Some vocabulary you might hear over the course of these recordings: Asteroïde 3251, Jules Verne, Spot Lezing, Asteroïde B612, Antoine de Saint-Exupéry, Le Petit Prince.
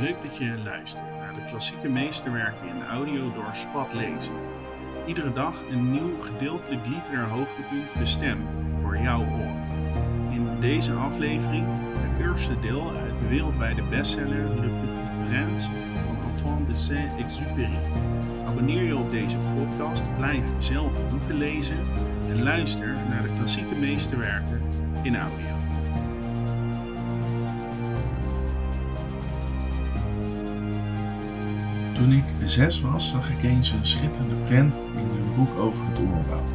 Leuk dat je luistert naar de klassieke meesterwerken in audio door Spot Lezing. Iedere dag een nieuw gedeeltelijk literair hoogtepunt bestemd voor jouw oor. In deze aflevering het eerste deel uit de wereldwijde bestseller Le Petit Prince van Antoine de Saint-Exupéry. Abonneer je op deze podcast, blijf zelf boeken lezen en luister naar de klassieke meesterwerken in audio. Toen ik 6 was, zag ik eens een schitterende prent in een boek over het oerwoud.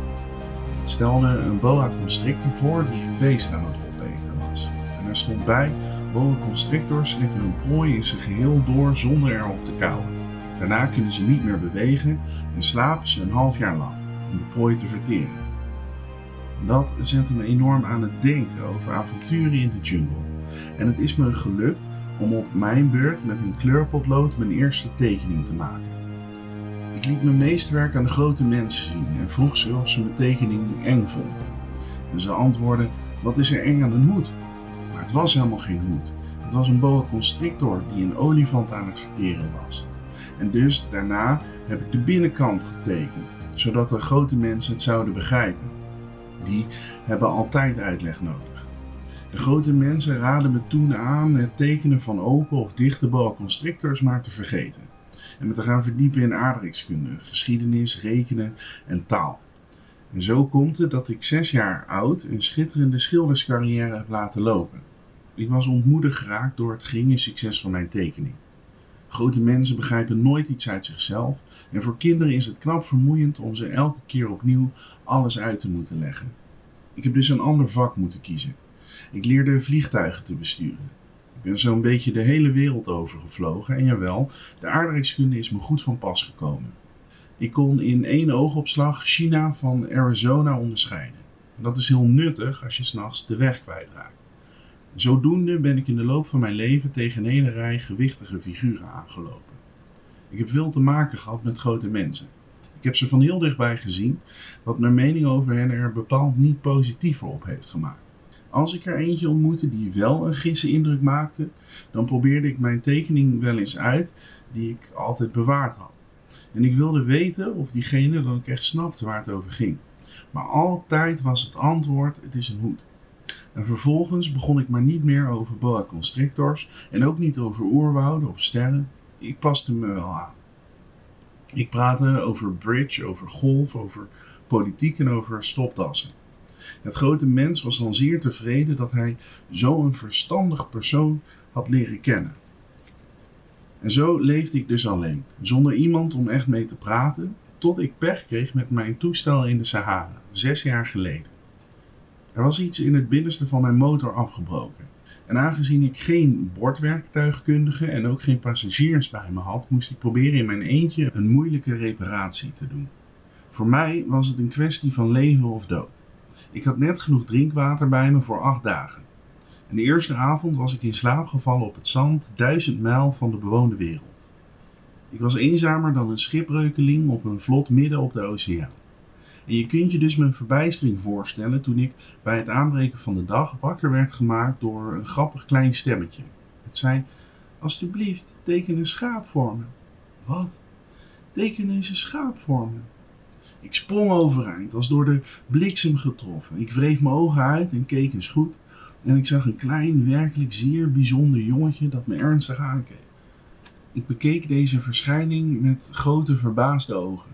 Het stelde een boa constrictor voor die een beest aan het opeten was. En er stond bij, boa constrictors slikken hun prooi in zijn geheel door zonder erop te kauwen. Daarna kunnen ze niet meer bewegen en slapen ze een half jaar lang om de prooi te verteren. Dat zette me enorm aan het denken over avonturen in de jungle. En het is me gelukt om op mijn beurt met een kleurpotlood mijn eerste tekening te maken. Ik liet mijn meesterwerk aan de grote mensen zien en vroeg ze of ze mijn tekening eng vonden. En ze antwoordden, wat is er eng aan een hoed? Maar het was helemaal geen hoed. Het was een boa constrictor die een olifant aan het verteren was. En dus daarna heb ik de binnenkant getekend, zodat de grote mensen het zouden begrijpen. Die hebben altijd uitleg nodig. De grote mensen raden me toen aan het tekenen van open of dichte boa constrictors maar te vergeten. En me te gaan verdiepen in aardrijkskunde, geschiedenis, rekenen en taal. En zo komt het dat ik 6 jaar oud een schitterende schilderscarrière heb laten lopen. Ik was ontmoedigd geraakt door het geringe succes van mijn tekening. Grote mensen begrijpen nooit iets uit zichzelf. En voor kinderen is het knap vermoeiend om ze elke keer opnieuw alles uit te moeten leggen. Ik heb dus een ander vak moeten kiezen. Ik leerde vliegtuigen te besturen. Ik ben zo'n beetje de hele wereld over gevlogen en jawel, de aardrijkskunde is me goed van pas gekomen. Ik kon in 1 oogopslag China van Arizona onderscheiden. Dat is heel nuttig als je 's nachts de weg kwijtraakt. Zodoende ben ik in de loop van mijn leven tegen een hele rij gewichtige figuren aangelopen. Ik heb veel te maken gehad met grote mensen. Ik heb ze van heel dichtbij gezien, wat mijn mening over hen er bepaald niet positiever op heeft gemaakt. Als ik er eentje ontmoette die wel een gisse indruk maakte, dan probeerde ik mijn tekening wel eens uit die ik altijd bewaard had. En ik wilde weten of diegene dan ook echt snapte waar het over ging. Maar altijd was het antwoord, het is een hoed. En vervolgens begon ik maar niet meer over boa constrictors en ook niet over oerwouden of sterren. Ik paste me wel aan. Ik praatte over bridge, over golf, over politiek en over stopdassen. Het grote mens was dan zeer tevreden dat hij zo'n verstandig persoon had leren kennen. En zo leefde ik dus alleen, zonder iemand om echt mee te praten, tot ik pech kreeg met mijn toestel in de Sahara, 6 jaar geleden. Er was iets in het binnenste van mijn motor afgebroken. En aangezien ik geen bordwerktuigkundige en ook geen passagiers bij me had, moest ik proberen in mijn eentje een moeilijke reparatie te doen. Voor mij was het een kwestie van leven of dood. Ik had net genoeg drinkwater bij me voor 8 dagen. En de eerste avond was ik in slaap gevallen op het zand, 1000 mijl van de bewoonde wereld. Ik was eenzamer dan een schipbreukeling op een vlot midden op de oceaan. En je kunt je dus mijn verbijstering voorstellen toen ik bij het aanbreken van de dag wakker werd gemaakt door een grappig klein stemmetje. Het zei, alsjeblieft, teken een schaap voor me. Wat? Teken eens een schaap voor me. Ik sprong overeind, als door de bliksem getroffen. Ik wreef mijn ogen uit en keek eens goed. En ik zag een klein, werkelijk zeer bijzonder jongetje dat me ernstig aankeek. Ik bekeek deze verschijning met grote verbaasde ogen.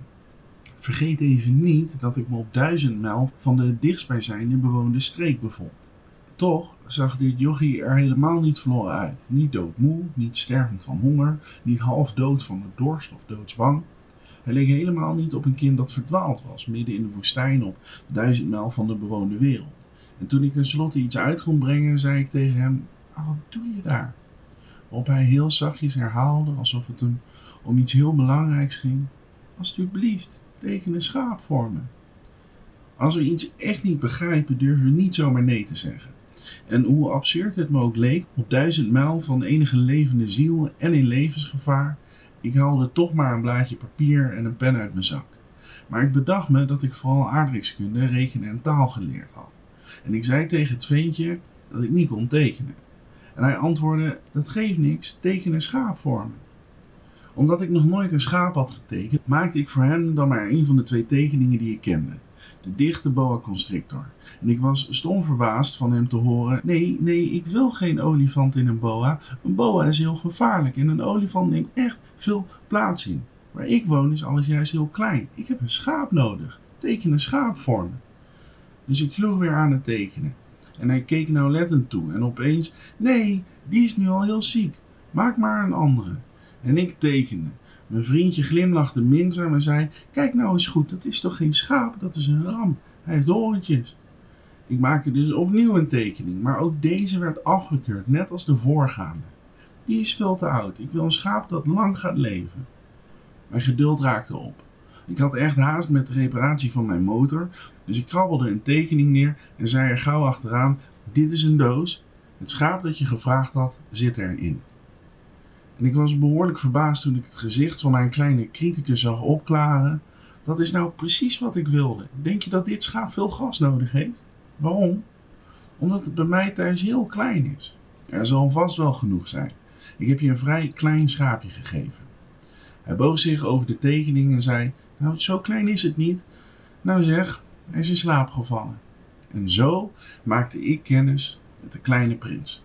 Vergeet even niet dat ik me op 1000 mijl van de dichtstbijzijnde bewoonde streek bevond. Toch zag dit jochie er helemaal niet verloren uit. Niet doodmoe, niet stervend van honger, niet half dood van de dorst of doodsbang. Hij leek helemaal niet op een kind dat verdwaald was, midden in de woestijn op 1000 mijl van de bewoonde wereld. En toen ik tenslotte iets uit kon brengen, zei ik tegen hem, wat doe je daar? Waarop hij heel zachtjes herhaalde, alsof het hem om iets heel belangrijks ging, alsjeblieft, teken een schaap voor me. Als we iets echt niet begrijpen, durven we niet zomaar nee te zeggen. En hoe absurd het me ook leek, op 1000 mijl van enige levende ziel en in levensgevaar, ik haalde toch maar een blaadje papier en een pen uit mijn zak. Maar ik bedacht me dat ik vooral aardrijkskunde, rekenen en taal geleerd had. En ik zei tegen het ventje dat ik niet kon tekenen. En hij antwoordde, dat geeft niks, teken een schaap voor me. Omdat ik nog nooit een schaap had getekend, maakte ik voor hem dan maar een van de twee tekeningen die ik kende. De dichte boa constrictor. En ik was stom verbaasd van hem te horen, nee, ik wil geen olifant in een boa. Een boa is heel gevaarlijk en een olifant neemt echt veel plaats in. Waar ik woon is alles juist heel klein. Ik heb een schaap nodig. Teken een schaap voor me. Dus ik sloeg weer aan het tekenen. En hij keek nauwlettend toe en opeens, nee, die is nu al heel ziek. Maak maar een andere. En ik tekende. Mijn vriendje glimlachte minzaam en zei, kijk nou eens goed, dat is toch geen schaap, dat is een ram. Hij heeft horentjes. Ik maakte dus opnieuw een tekening, maar ook deze werd afgekeurd, net als de voorgaande. Die is veel te oud, ik wil een schaap dat lang gaat leven. Mijn geduld raakte op. Ik had echt haast met de reparatie van mijn motor, dus ik krabbelde een tekening neer en zei er gauw achteraan, dit is een doos, het schaap dat je gevraagd had zit erin. En ik was behoorlijk verbaasd toen ik het gezicht van mijn kleine criticus zag opklaren. Dat is nou precies wat ik wilde. Denk je dat dit schaap veel gas nodig heeft? Waarom? Omdat het bij mij thuis heel klein is. Er zal vast wel genoeg zijn. Ik heb je een vrij klein schaapje gegeven. Hij boog zich over de tekening en zei, nou zo klein is het niet. Nou zeg, hij is in slaap gevallen. En zo maakte ik kennis met de kleine prins.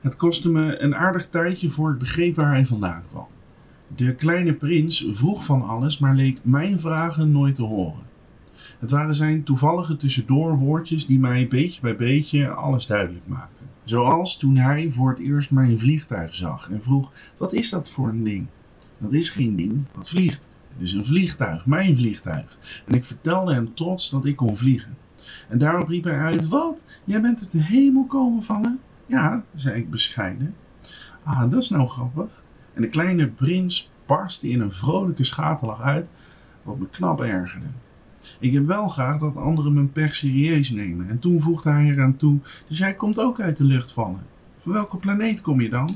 Het kostte me een aardig tijdje voor ik begreep waar hij vandaan kwam. De kleine prins vroeg van alles, maar leek mijn vragen nooit te horen. Het waren zijn toevallige tussendoorwoordjes die mij beetje bij beetje alles duidelijk maakten. Zoals toen hij voor het eerst mijn vliegtuig zag en vroeg, wat is dat voor een ding? Dat is geen ding, dat vliegt. Het is een vliegtuig, mijn vliegtuig. En ik vertelde hem trots dat ik kon vliegen. En daarop riep hij uit, wat? Jij bent uit de hemel komen vallen? Ja, zei ik bescheiden. Ah, dat is nou grappig. En de kleine prins barstte in een vrolijke schaterlach uit, wat me knap ergerde. Ik heb wel graag dat anderen mijn pech serieus nemen. En toen voegde hij eraan toe, dus jij komt ook uit de lucht vallen. Van welke planeet kom je dan?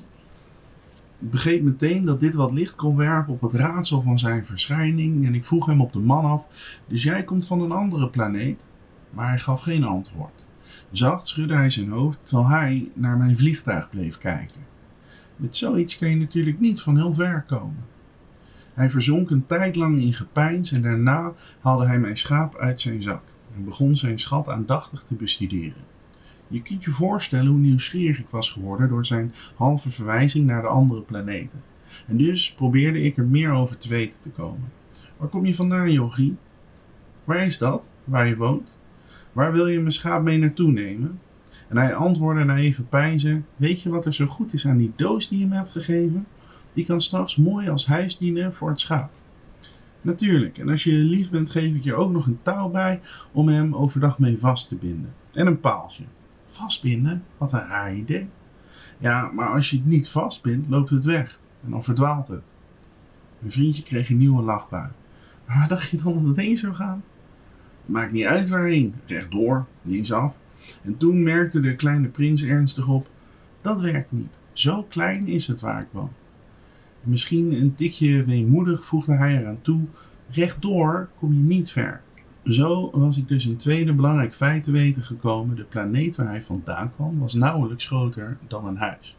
Ik begreep meteen dat dit wat licht kon werpen op het raadsel van zijn verschijning en ik vroeg hem op de man af, dus jij komt van een andere planeet? Maar hij gaf geen antwoord. Zacht schudde hij zijn hoofd, terwijl hij naar mijn vliegtuig bleef kijken. Met zoiets kan je natuurlijk niet van heel ver komen. Hij verzonk een tijd lang in gepeins en daarna haalde hij mijn schaap uit zijn zak en begon zijn schat aandachtig te bestuderen. Je kunt je voorstellen hoe nieuwsgierig ik was geworden door zijn halve verwijzing naar de andere planeten. En dus probeerde ik er meer over te weten te komen. Waar kom je vandaan, Jochie? Waar is dat, waar je woont? Waar wil je mijn schaap mee naartoe nemen? En hij antwoordde na even peinzen, weet je wat er zo goed is aan die doos die je me hebt gegeven? Die kan straks mooi als huis dienen voor het schaap. Natuurlijk, en als je lief bent geef ik je ook nog een touw bij om hem overdag mee vast te binden. En een paaltje. Vastbinden? Wat een raar idee. Ja, maar als je het niet vastbindt, loopt het weg. En dan verdwaalt het. Mijn vriendje kreeg een nieuwe lachbui. Maar dacht je dan dat het heen zou gaan? Maakt niet uit waarheen, rechtdoor, linksaf. En toen merkte de kleine prins ernstig op, dat werkt niet, zo klein is het waar ik woon. En misschien een tikje weemoedig voegde hij eraan toe, rechtdoor kom je niet ver. Zo was ik dus een tweede belangrijk feit te weten gekomen, de planeet waar hij vandaan kwam was nauwelijks groter dan een huis.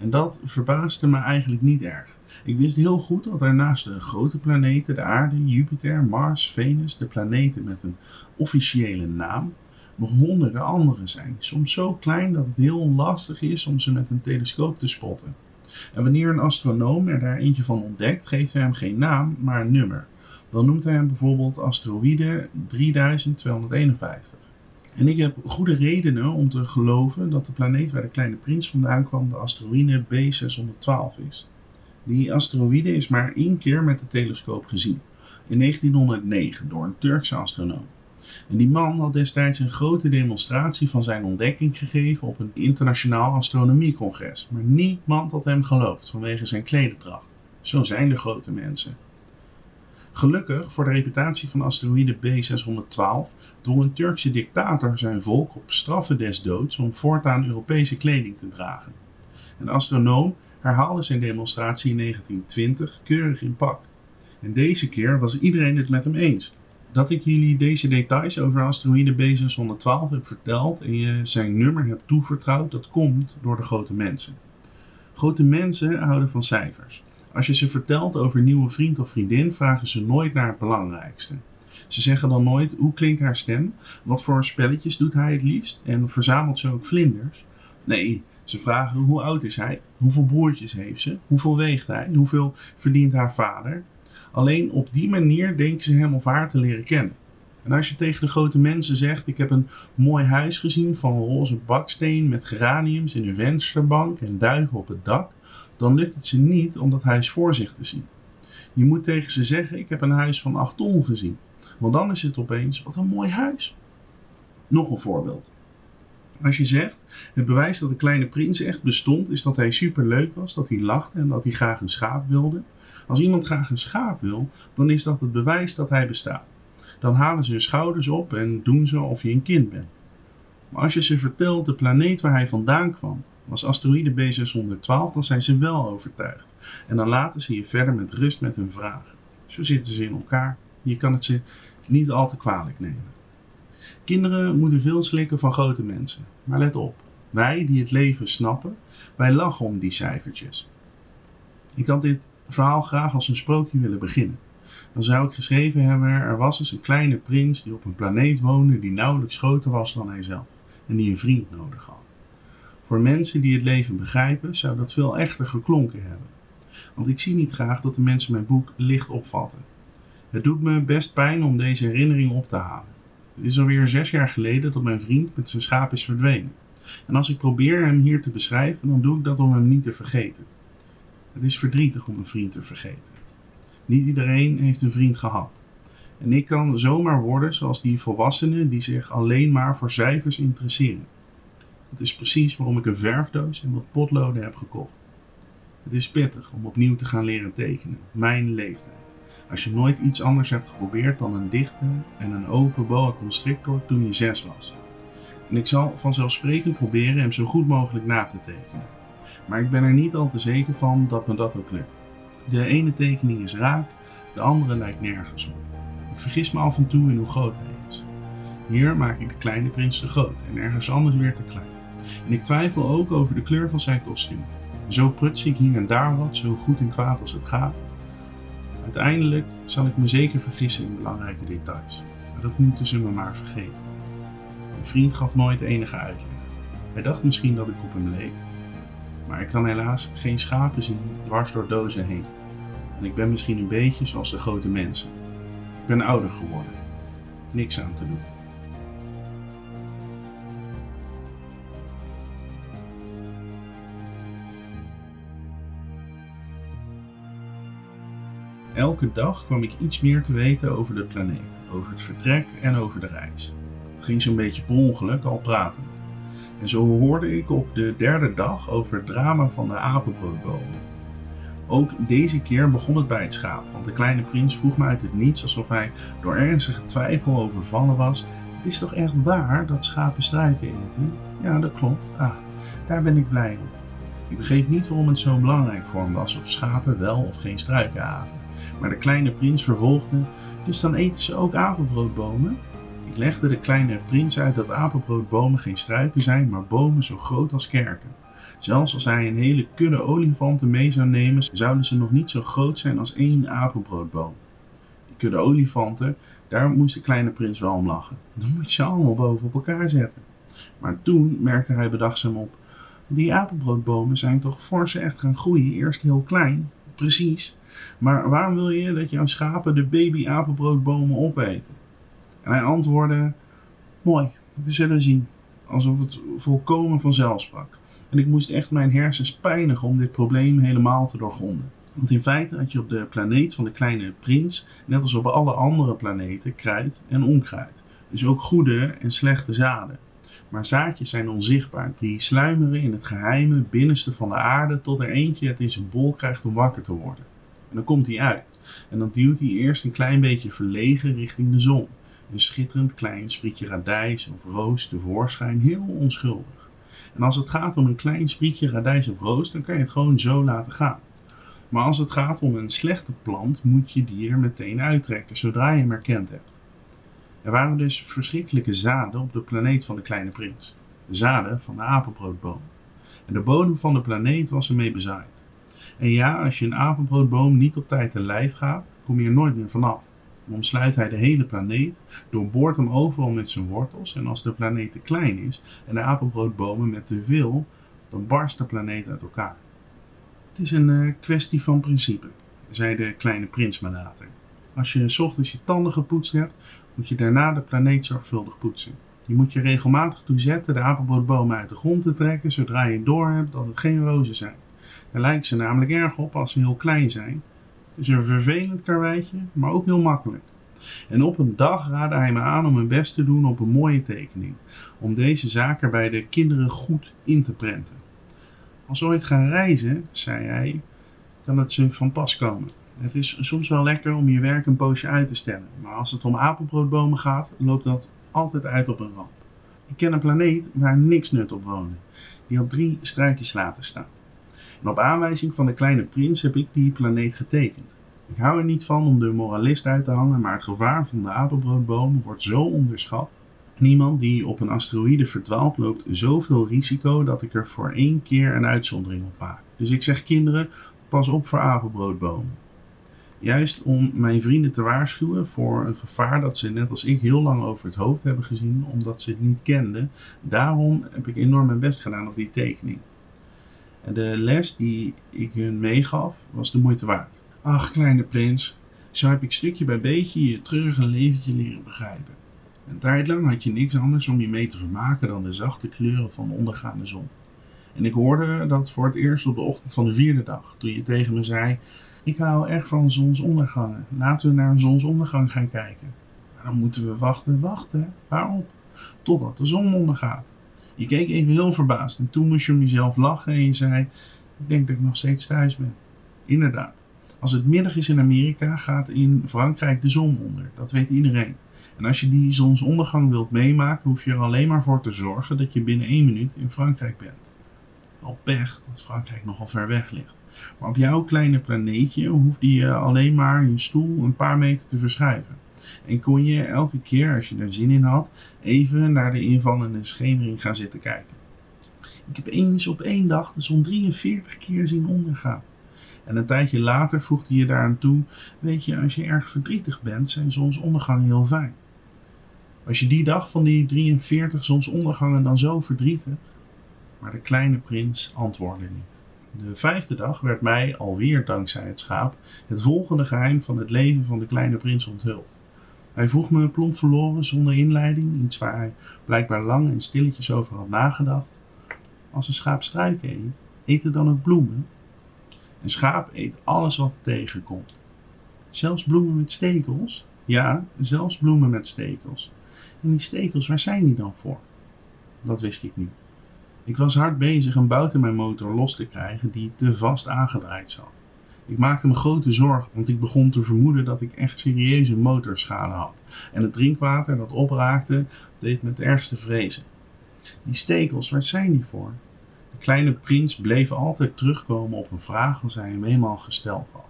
En dat verbaasde me eigenlijk niet erg. Ik wist heel goed dat er naast de grote planeten, de aarde, Jupiter, Mars, Venus, de planeten met een officiële naam, nog honderden andere zijn. Soms zo klein dat het heel lastig is om ze met een telescoop te spotten. En wanneer een astronoom er daar eentje van ontdekt, geeft hij hem geen naam, maar een nummer. Dan noemt hij hem bijvoorbeeld asteroïde 3251. En ik heb goede redenen om te geloven dat de planeet waar de kleine prins vandaan kwam de asteroïde B612 is. Die asteroïde is maar één keer met de telescoop gezien, in 1909 door een Turkse astronoom. En die man had destijds een grote demonstratie van zijn ontdekking gegeven op een internationaal astronomiecongres, maar niemand had hem geloofd vanwege zijn klederdracht. Zo zijn de grote mensen. Gelukkig voor de reputatie van asteroïde B612 drong een Turkse dictator zijn volk op straffen des doods om voortaan Europese kleding te dragen. Een astronoom herhaalde zijn demonstratie in 1920 keurig in pak. En deze keer was iedereen het met hem eens. dat ik jullie deze details over asteroïde B612 heb verteld en je zijn nummer hebt toevertrouwd, dat komt door de grote mensen. Grote mensen houden van cijfers. Als je ze vertelt over een nieuwe vriend of vriendin, vragen ze nooit naar het belangrijkste. Ze zeggen dan nooit hoe klinkt haar stem, wat voor spelletjes doet hij het liefst en verzamelt ze ook vlinders. Nee, ze vragen hoe oud is hij, hoeveel broertjes heeft ze, hoeveel weegt hij, hoeveel verdient haar vader. Alleen op die manier denken ze hem of haar te leren kennen. En als je tegen de grote mensen zegt, ik heb een mooi huis gezien van roze baksteen met geraniums in een vensterbank en duiven op het dak, dan lukt het ze niet om dat huis voor zich te zien. Je moet tegen ze zeggen, ik heb een huis van 8 ton gezien. Want dan is het opeens, wat een mooi huis. Nog een voorbeeld. Als je zegt, het bewijs dat de kleine prins echt bestond is dat hij superleuk was, dat hij lachte en dat hij graag een schaap wilde. Als iemand graag een schaap wil, dan is dat het bewijs dat hij bestaat. Dan halen ze hun schouders op en doen ze of je een kind bent. Maar als je ze vertelt de planeet waar hij vandaan kwam, was asteroïde B612, dan zijn ze wel overtuigd. En dan laten ze je verder met rust met hun vragen. Zo zitten ze in elkaar. Je kan het ze niet al te kwalijk nemen. Kinderen moeten veel slikken van grote mensen. Maar let op, wij die het leven snappen, wij lachen om die cijfertjes. Ik had dit verhaal graag als een sprookje willen beginnen. Dan zou ik geschreven hebben, er was eens een kleine prins die op een planeet woonde die nauwelijks groter was dan hijzelf en die een vriend nodig had. Voor mensen die het leven begrijpen, zou dat veel echter geklonken hebben. Want ik zie niet graag dat de mensen mijn boek licht opvatten. Het doet me best pijn om deze herinnering op te halen. Het is alweer 6 jaar geleden dat mijn vriend met zijn schaap is verdwenen. En als ik probeer hem hier te beschrijven, dan doe ik dat om hem niet te vergeten. Het is verdrietig om een vriend te vergeten. Niet iedereen heeft een vriend gehad. En ik kan zomaar worden zoals die volwassenen die zich alleen maar voor cijfers interesseren. Het is precies waarom ik een verfdoos en wat potloden heb gekocht. Het is pittig om opnieuw te gaan leren tekenen, mijn leeftijd. Als je nooit iets anders hebt geprobeerd dan een dichte en een open boa constrictor toen je 6 was. En ik zal vanzelfsprekend proberen hem zo goed mogelijk na te tekenen. Maar ik ben er niet al te zeker van dat me dat ook lukt. De ene tekening is raak, de andere lijkt nergens op. Ik vergis me af en toe in hoe groot hij is. Hier maak ik de kleine prins te groot en ergens anders weer te klein. En ik twijfel ook over de kleur van zijn kostuum. Zo pruts ik hier en daar wat, zo goed en kwaad als het gaat. Uiteindelijk zal ik me zeker vergissen in belangrijke details, maar dat moeten ze me maar vergeten. Mijn vriend gaf nooit enige uitleg. Hij dacht misschien dat ik op hem leek, maar ik kan helaas geen schapen zien dwars door dozen heen. En ik ben misschien een beetje zoals de grote mensen. Ik ben ouder geworden. Niks aan te doen. Elke dag kwam ik iets meer te weten over de planeet, over het vertrek en over de reis. Het ging zo'n beetje per ongeluk, al pratend. En zo hoorde ik op de 3e dag over het drama van de apenbroodbomen. Ook deze keer begon het bij het schaap, want de kleine prins vroeg me uit het niets alsof hij door ernstige twijfel overvallen was. Het is toch echt waar dat schapen struiken eten? Ja, dat klopt. Ah, daar ben ik blij om. Ik begreep niet waarom het zo belangrijk voor hem was of schapen wel of geen struiken aten. Maar de kleine prins vervolgde, dus dan eten ze ook apenbroodbomen? Ik legde de kleine prins uit dat apenbroodbomen geen struiken zijn, maar bomen zo groot als kerken. Zelfs als hij een hele kudde olifanten mee zou nemen, zouden ze nog niet zo groot zijn als 1 apenbroodboom. Die kudde olifanten, daar moest de kleine prins wel om lachen. Dan moet je ze allemaal boven op elkaar zetten. Maar toen merkte hij bedachtzaam op, die apenbroodbomen zijn toch voor ze echt gaan groeien, eerst heel klein, precies. Maar waarom wil je dat jouw schapen de baby-apenbroodbomen opeten? En hij antwoordde, mooi, we zullen zien. Alsof het volkomen vanzelf sprak. En ik moest echt mijn hersens pijnigen om dit probleem helemaal te doorgronden. Want in feite had je op de planeet van de kleine prins, net als op alle andere planeten, kruid en onkruid. Dus ook goede en slechte zaden. Maar zaadjes zijn onzichtbaar. Die sluimeren in het geheime binnenste van de aarde tot er eentje het in zijn bol krijgt om wakker te worden. En dan komt hij uit. En dan duwt hij eerst een klein beetje verlegen richting de zon. Een schitterend klein sprietje radijs of roos tevoorschijn, heel onschuldig. En als het gaat om een klein sprietje radijs of roos, dan kan je het gewoon zo laten gaan. Maar als het gaat om een slechte plant, moet je die er meteen uittrekken, zodra je hem herkend hebt. Er waren dus verschrikkelijke zaden op de planeet van de kleine prins. De zaden van de apenbroodboom. En de bodem van de planeet was ermee bezaaid. En ja, als je een apenbroodboom niet op tijd te lijf gaat, kom je er nooit meer vanaf. Dan omsluit hij de hele planeet, doorboort hem overal met zijn wortels. En als de planeet te klein is en de apenbroodbomen met te veel, dan barst de planeet uit elkaar. Het is een kwestie van principe, zei de kleine prins maar later. Als je 's ochtends je tanden gepoetst hebt, moet je daarna de planeet zorgvuldig poetsen. Je moet je regelmatig toezetten de apenbroodbomen uit de grond te trekken, zodra je doorhebt dat het geen rozen zijn. Daar lijken ze namelijk erg op als ze heel klein zijn. Het is een vervelend karweitje, maar ook heel makkelijk. En op een dag raadde hij me aan om mijn best te doen op een mooie tekening, om deze zaak er bij de kinderen goed in te prenten. Als we ooit gaan reizen, zei hij, kan het ze van pas komen. Het is soms wel lekker om je werk een poosje uit te stellen, maar als het om apenbroodbomen gaat, loopt dat altijd uit op een ramp. Ik ken een planeet waar niks nut op woonde. Die had 3 struikjes laten staan. En op aanwijzing van de kleine prins heb ik die planeet getekend. Ik hou er niet van om de moralist uit te hangen, maar het gevaar van de apenbroodbomen wordt zo onderschat. Niemand die op een asteroïde verdwaalt loopt zoveel risico dat ik er voor 1 keer een uitzondering op maak. Dus ik zeg kinderen, pas op voor apenbroodbomen. Juist om mijn vrienden te waarschuwen voor een gevaar dat ze net als ik heel lang over het hoofd hebben gezien, omdat ze het niet kenden. Daarom heb ik enorm mijn best gedaan op die tekening. En de les die ik hun meegaf was de moeite waard. Ach, kleine prins, zo heb ik stukje bij beetje je treurige leventje leren begrijpen. Een tijd lang had je niks anders om je mee te vermaken dan de zachte kleuren van de ondergaande zon. En ik hoorde dat voor het eerst op de ochtend van de 4e dag, toen je tegen me zei: ik hou erg van zonsondergangen. Laten we naar een zonsondergang gaan kijken. Maar dan moeten we wachten. Waarop? Totdat de zon ondergaat. Je keek even heel verbaasd en toen moest je om jezelf lachen en je zei: ik denk dat ik nog steeds thuis ben. Inderdaad. Als het middag is in Amerika, gaat in Frankrijk de zon onder. Dat weet iedereen. En als je die zonsondergang wilt meemaken, hoef je er alleen maar voor te zorgen dat je binnen 1 minuut in Frankrijk bent. Al pech dat Frankrijk nogal ver weg ligt. Maar op jouw kleine planeetje hoefde je alleen maar je stoel een paar meter te verschuiven. En kon je elke keer, als je daar zin in had, even naar de invallende schemering gaan zitten kijken. Ik heb eens op 1 dag de zon 43 keer zien ondergaan. En een tijdje later voegde je daaraan toe: weet je, als je erg verdrietig bent, zijn zonsondergangen heel fijn. Was je die dag van die 43 zonsondergangen dan zo verdrietig? Maar de kleine prins antwoordde niet. De 5e dag werd mij, alweer dankzij het schaap, het volgende geheim van het leven van de kleine prins onthuld. Hij vroeg me plomp verloren, zonder inleiding, iets waar hij blijkbaar lang en stilletjes over had nagedacht: als een schaap struiken eet, eet het dan ook bloemen? Een schaap eet alles wat er tegenkomt. Zelfs bloemen met stekels? Ja, zelfs bloemen met stekels. En die stekels, waar zijn die dan voor? Dat wist ik niet. Ik was hard bezig een bout in mijn motor los te krijgen die te vast aangedraaid zat. Ik maakte me grote zorgen, want ik begon te vermoeden dat ik echt serieuze motorschade had. En het drinkwater dat opraakte, deed me het ergste vrezen. Die stekels, waar zijn die voor? De kleine prins bleef altijd terugkomen op een vraag als hij hem eenmaal gesteld had.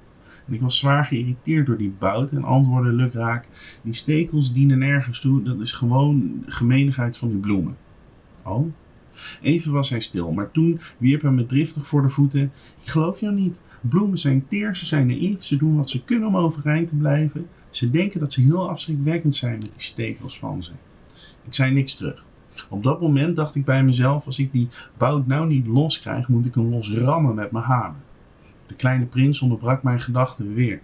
En ik was zwaar geïrriteerd door die bout en antwoordde lukraak: die stekels dienen nergens toe, dat is gewoon gemeenigheid van die bloemen. Oh? Even was hij stil, maar toen wierp hij me driftig voor de voeten: ik geloof jou niet. Bloemen zijn teer, ze zijn naïef, ze doen wat ze kunnen om overeind te blijven. Ze denken dat ze heel afschrikwekkend zijn met die stekels van ze. Ik zei niks terug. Op dat moment dacht ik bij mezelf: als ik die bout nou niet los krijg, moet ik hem losrammen met mijn hamer. De kleine prins onderbrak mijn gedachten weer.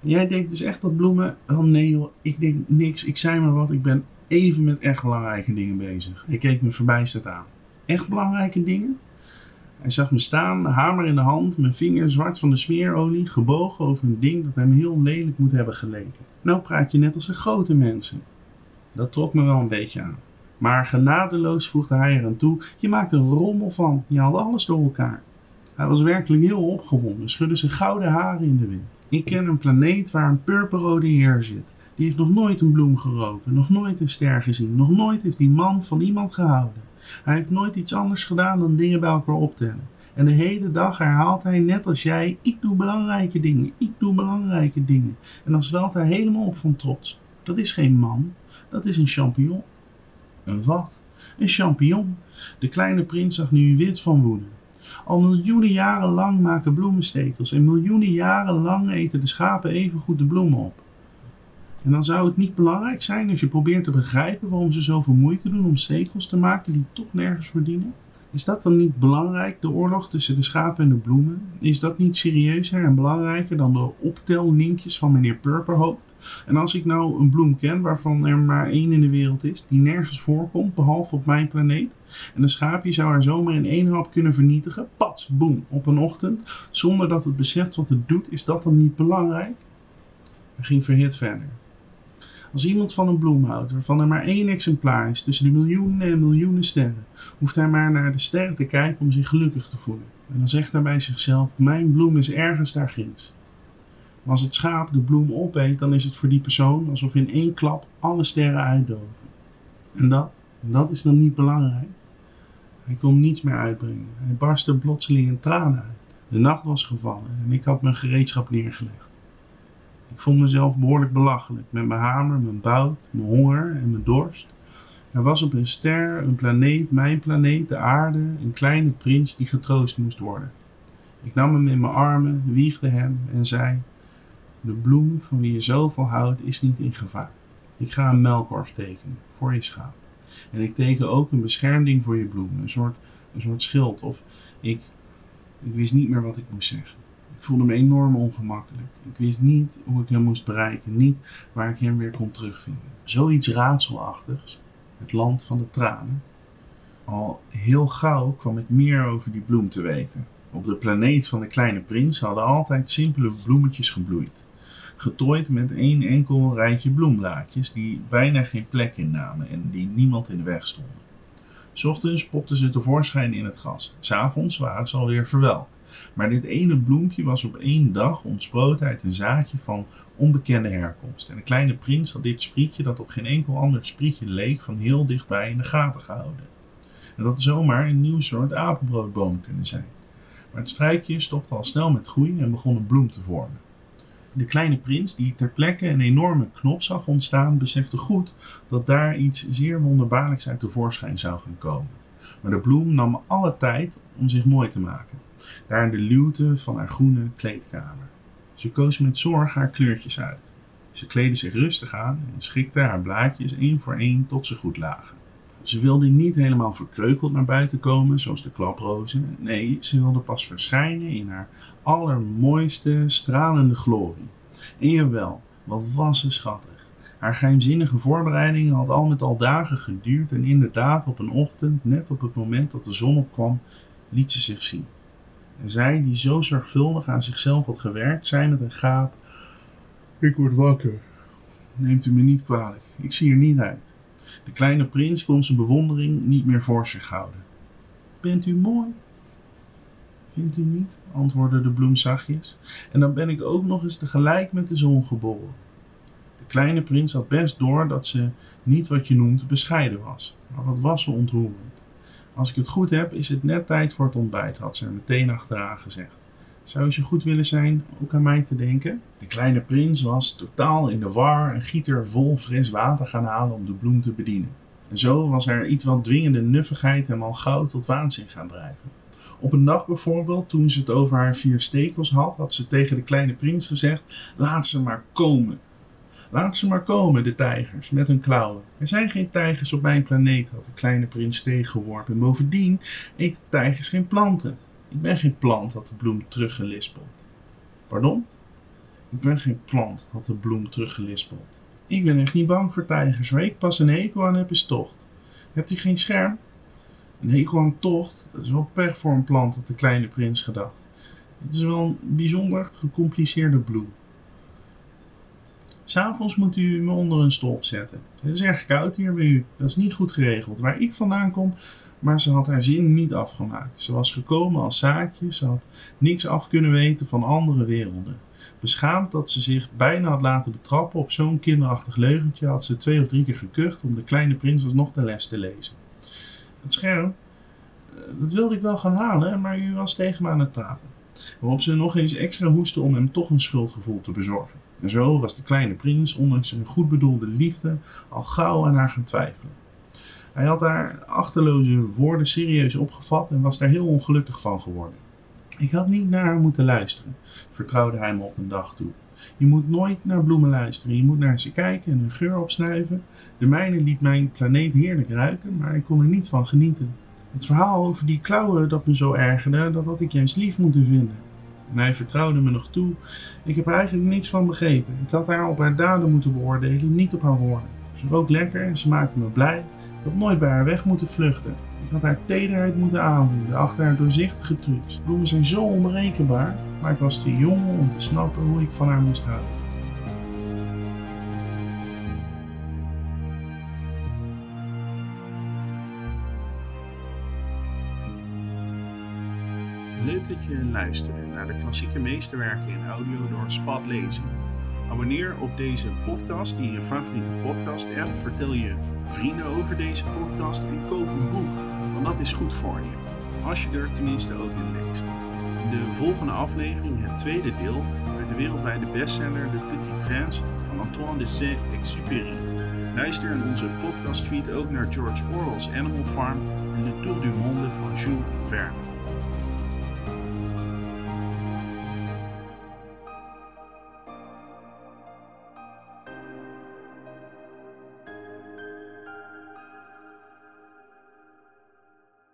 Jij denkt dus echt dat bloemen... Oh nee joh, ik denk niks, ik zei maar wat, ik ben even met echt belangrijke dingen bezig. Hij keek me verbijsterd aan. Echt belangrijke dingen? Hij zag me staan, hamer in de hand, mijn vinger zwart van de smeerolie, gebogen over een ding dat hem heel lelijk moet hebben geleken. Nou praat je net als de grote mensen. Dat trok me wel een beetje aan. Maar genadeloos voegde hij eraan toe: je maakt een rommel van, je haalt alles door elkaar. Hij was werkelijk heel opgewonden, schudde zijn gouden haren in de wind. Ik ken een planeet waar een purperrode heer zit. Die heeft nog nooit een bloem geroken, nog nooit een ster gezien, nog nooit heeft die man van iemand gehouden. Hij heeft nooit iets anders gedaan dan dingen bij elkaar optellen. En de hele dag herhaalt hij, net als jij: ik doe belangrijke dingen, ik doe belangrijke dingen. En dan zwelt hij helemaal op van trots. Dat is geen man, Dat is een champignon. Een wat? Een champignon. De kleine prins zag nu wit van woede. Al miljoenen jaren lang maken bloemen stekels en miljoenen jaren lang eten de schapen evengoed de bloemen op. En dan zou het niet belangrijk zijn als je probeert te begrijpen waarom ze zoveel moeite doen om stekels te maken die toch nergens verdienen? Is dat dan niet belangrijk, de oorlog tussen de schapen en de bloemen? Is dat niet serieuzer en belangrijker dan de optelninkjes van meneer Purperhoofd? En als ik nou een bloem ken waarvan er maar één in de wereld is, die nergens voorkomt, behalve op mijn planeet, en een schaapje zou er zomaar in één hap kunnen vernietigen, pats, boem, op een ochtend, zonder dat het beseft wat het doet, is dat dan niet belangrijk? Hij ging verhit verder. Als iemand van een bloem houdt, waarvan er maar één exemplaar is tussen de miljoenen en miljoenen sterren, hoeft hij maar naar de sterren te kijken om zich gelukkig te voelen. En dan zegt hij bij zichzelf, mijn bloem is ergens daar ginds. Maar als het schaap de bloem opeet, dan is het voor die persoon alsof in één klap alle sterren uitdoven. En dat is dan niet belangrijk. Hij kon niets meer uitbrengen. Hij barstte plotseling in tranen uit. De nacht was gevallen en ik had mijn gereedschap neergelegd. Ik vond mezelf behoorlijk belachelijk, met mijn hamer, mijn bout, mijn honger en mijn dorst. Er was op een ster, een planeet, mijn planeet, de aarde, een kleine prins die getroost moest worden. Ik nam hem in mijn armen, wiegde hem en zei, de bloem van wie je zoveel houdt is niet in gevaar. Ik ga een melkorf tekenen voor je schaap. En ik teken ook een bescherming voor je bloem, een soort schild. Of ik wist niet meer wat ik moest zeggen. Ik voelde me enorm ongemakkelijk. Ik wist niet hoe ik hem moest bereiken, niet waar ik hem weer kon terugvinden. Zoiets raadselachtigs, het land van de tranen. Al heel gauw kwam ik meer over die bloem te weten. Op de planeet van de kleine prins hadden altijd simpele bloemetjes gebloeid. Getooid met één enkel rijtje bloemblaadjes die bijna geen plek innamen en die niemand in de weg stonden. 's Ochtends popten ze tevoorschijn in het gras. 's Avonds waren ze alweer verwelkt. Maar dit ene bloempje was op één dag ontsproten uit een zaadje van onbekende herkomst. En de kleine prins had dit sprietje dat op geen enkel ander sprietje leek van heel dichtbij in de gaten gehouden. Het had zomaar een nieuw soort apenbroodboom kunnen zijn. Maar het struikje stopte al snel met groeien en begon een bloem te vormen. De kleine prins, die ter plekke een enorme knop zag ontstaan, besefte goed dat daar iets zeer wonderbaarlijks uit tevoorschijn zou gaan komen. Maar de bloem nam alle tijd om zich mooi te maken. Daar in de luwte van haar groene kleedkamer. Ze koos met zorg haar kleurtjes uit. Ze kleedde zich rustig aan en schikte haar blaadjes één voor één tot ze goed lagen. Ze wilde niet helemaal verkreukeld naar buiten komen, zoals de klaprozen. Nee, ze wilde pas verschijnen in haar allermooiste, stralende glorie. En jawel, wat was ze schattig. Haar geheimzinnige voorbereidingen had al met al dagen geduurd en inderdaad op een ochtend, net op het moment dat de zon opkwam, liet ze zich zien. En zij, die zo zorgvuldig aan zichzelf had gewerkt, zei met een gaap, ik word wakker. Neemt u me niet kwalijk, ik zie er niet uit. De kleine prins kon zijn bewondering niet meer voor zich houden. Bent u mooi? Vindt u niet, antwoordde de bloem zachtjes. En dan ben ik ook nog eens tegelijk met de zon geboren. De kleine prins had best door dat ze niet wat je noemt bescheiden was. Maar wat was ze ontroerend. Als ik het goed heb, is het net tijd voor het ontbijt, had ze er meteen achteraan gezegd. Zou ze goed willen zijn ook aan mij te denken? De kleine prins was totaal in de war een gieter vol fris water gaan halen om de bloem te bedienen. En zo was er iets wat dwingende nuffigheid hem al gauw tot waanzin gaan drijven. Op een dag bijvoorbeeld, toen ze het over haar 4 stekels had, had ze tegen de kleine prins gezegd, laat ze maar komen. Laat ze maar komen, de tijgers, met hun klauwen. Er zijn geen tijgers op mijn planeet, had de kleine prins tegengeworpen. En bovendien eet de tijgers geen planten. Ik ben geen plant, had de bloem teruggelispeld. Pardon? Ik ben geen plant, had de bloem teruggelispeld. Ik ben echt niet bang voor tijgers, waar ik pas een hekel aan heb is tocht. Hebt u geen scherm? Een hekel aan tocht? Dat is wel pech voor een plant, had de kleine prins gedacht. Het is wel een bijzonder gecompliceerde bloem. 'S'avonds moet u me onder een stolp zetten. Het is erg koud hier bij u. Dat is niet goed geregeld. Waar ik vandaan kom, maar ze had haar zin niet afgemaakt. Ze was gekomen als zaadje. Ze had niks af kunnen weten van andere werelden. Beschaamd dat ze zich bijna had laten betrappen op zo'n kinderachtig leugentje, had ze 2 of 3 keer gekucht om de kleine prins alsnog de les te lezen. Het scherm, dat wilde ik wel gaan halen, maar u was tegen me aan het praten. Waarop ze nog eens extra hoestte om hem toch een schuldgevoel te bezorgen. En zo was de kleine prins, ondanks zijn goed bedoelde liefde, al gauw aan haar gaan twijfelen. Hij had haar achterloze woorden serieus opgevat en was daar heel ongelukkig van geworden. Ik had niet naar haar moeten luisteren, vertrouwde hij me op een dag toe. Je moet nooit naar bloemen luisteren, je moet naar ze kijken en hun geur opsnuiven. De mijne liet mijn planeet heerlijk ruiken, maar ik kon er niet van genieten. Het verhaal over die klauwen dat me zo ergerde, dat had ik juist lief moeten vinden. En hij vertrouwde me nog toe, ik heb er eigenlijk niks van begrepen. Ik had haar op haar daden moeten beoordelen, niet op haar woorden. Ze rook lekker en ze maakte me blij. Ik had nooit bij haar weg moeten vluchten. Ik had haar tederheid moeten aanvoelen, achter haar doorzichtige trucs. Bloemen zijn zo onberekenbaar, maar ik was te jong om te snappen hoe ik van haar moest houden. Leuk dat je luisterde naar de klassieke meesterwerken in audio door Spot Lezing. Abonneer op deze podcast in je favoriete podcast-app. Vertel je vrienden over deze podcast en koop een boek, want dat is goed voor je. Als je er tenminste ook in leest. In de volgende aflevering, het tweede deel, uit de wereldwijde bestseller Le Petit Prince van Antoine de Saint-Exupéry. Luister in onze podcastfeed ook naar George Orwell's Animal Farm en Le Tour du Monde van Jules Verne.